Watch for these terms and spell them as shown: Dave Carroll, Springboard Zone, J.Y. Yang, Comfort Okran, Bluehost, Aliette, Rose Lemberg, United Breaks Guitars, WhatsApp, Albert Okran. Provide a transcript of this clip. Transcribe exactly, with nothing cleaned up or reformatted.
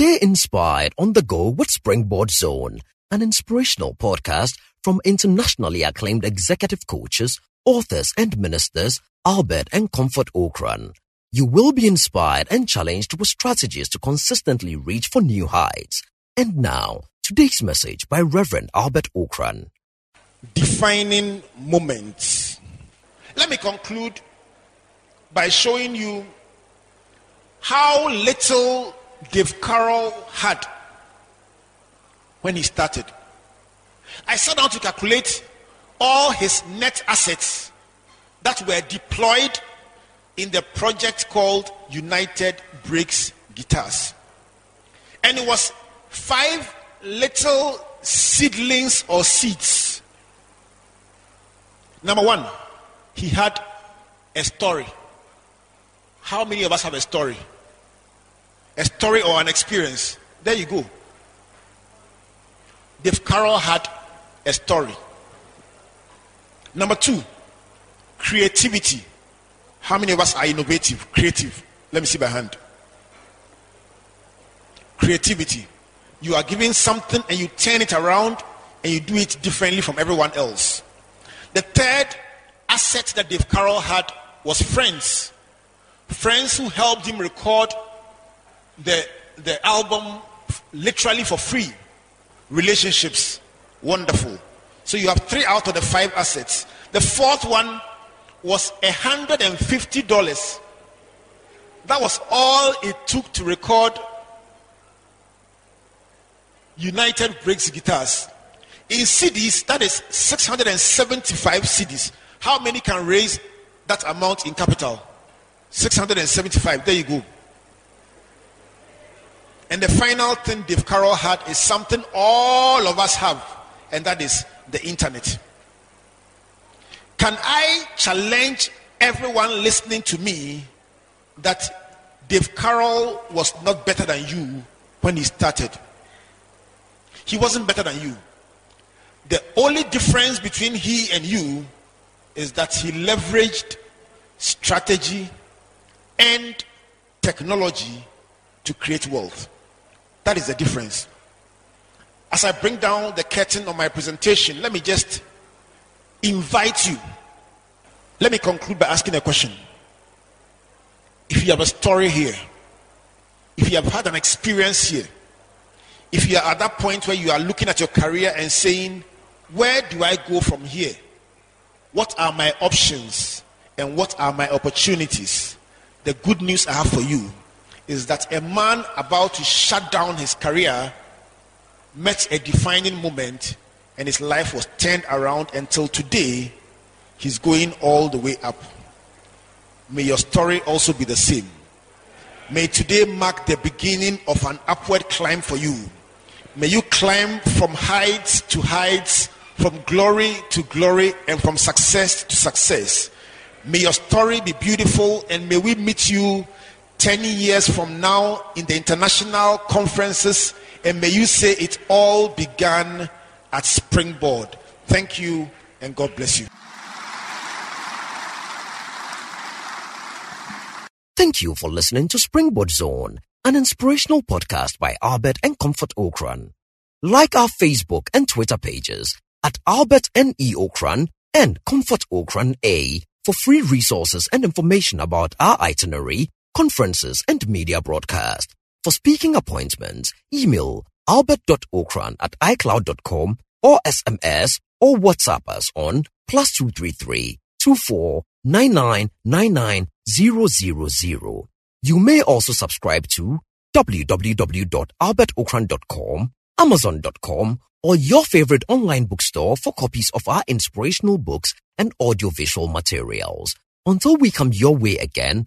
Stay inspired on the go with Springboard Zone, an inspirational podcast from internationally acclaimed executive coaches, authors and ministers Albert and Comfort Okran. You will be inspired and challenged with strategies to consistently reach for new heights. And now, today's message by Reverend Albert Okran. Defining moments. Let me conclude by showing you how little Dave Carroll had when he started. I sat down to calculate all his net assets that were deployed in the project called United Breaks Guitars. And it was five little seedlings or seeds. Number one, he had a story. How many of us have a story? A story or an experience? There you go. Dave Carroll had a story. Number two, creativity. How many of us are innovative, creative? Let me see by hand. Creativity. You are given something and you turn it around and you do it differently from everyone else. The third asset that Dave Carroll had was friends. Friends who helped him record the, the album literally for free. Relationships. Wonderful. So you have three out of the five assets. The fourth one was one hundred fifty dollars. That was all it took to record United Breaks Guitars. In C Ds, that is six hundred seventy-five C Ds. How many can raise that amount in capital? six hundred seventy-five. There you go. And the final thing Dave Carroll had is something all of us have, and that is the internet. Can I challenge everyone listening to me that Dave Carroll was not better than you when he started? He wasn't better than you. The only difference between he and you is that he leveraged strategy and technology to create wealth. That is the difference. As I bring down the curtain on my presentation, let me just invite you. Let me conclude by asking a question. If you have a story here, if you have had an experience here, if you are at that point where you are looking at your career and saying, where do I go from here? What are my options? And what are my opportunities? The good news I have for you is that a man about to shut down his career met a defining moment, and his life was turned around until today. He's going all the way up. May your story also be the same. May today mark the beginning of an upward climb for you. May you climb from heights to heights, from glory to glory, and from success to success. May your story be beautiful, and may we meet you ten years from now in the international conferences, and may you say it all began at Springboard. Thank you, and God bless you. Thank you for listening to Springboard Zone, an inspirational podcast by Albert and Comfort Okran. Like our Facebook and Twitter pages at Albert N E Okran and Comfort Okran A for free resources and information about our itinerary, conferences, and media broadcast. For speaking appointments, email albert.okran at icloud dot com or S M S or WhatsApp us on plus two three three, two four nine nine nine nine zero zero zero. You may also subscribe to w w w dot albert okran dot com, amazon dot com, or your favorite online bookstore for copies of our inspirational books and audiovisual materials. Until we come your way again,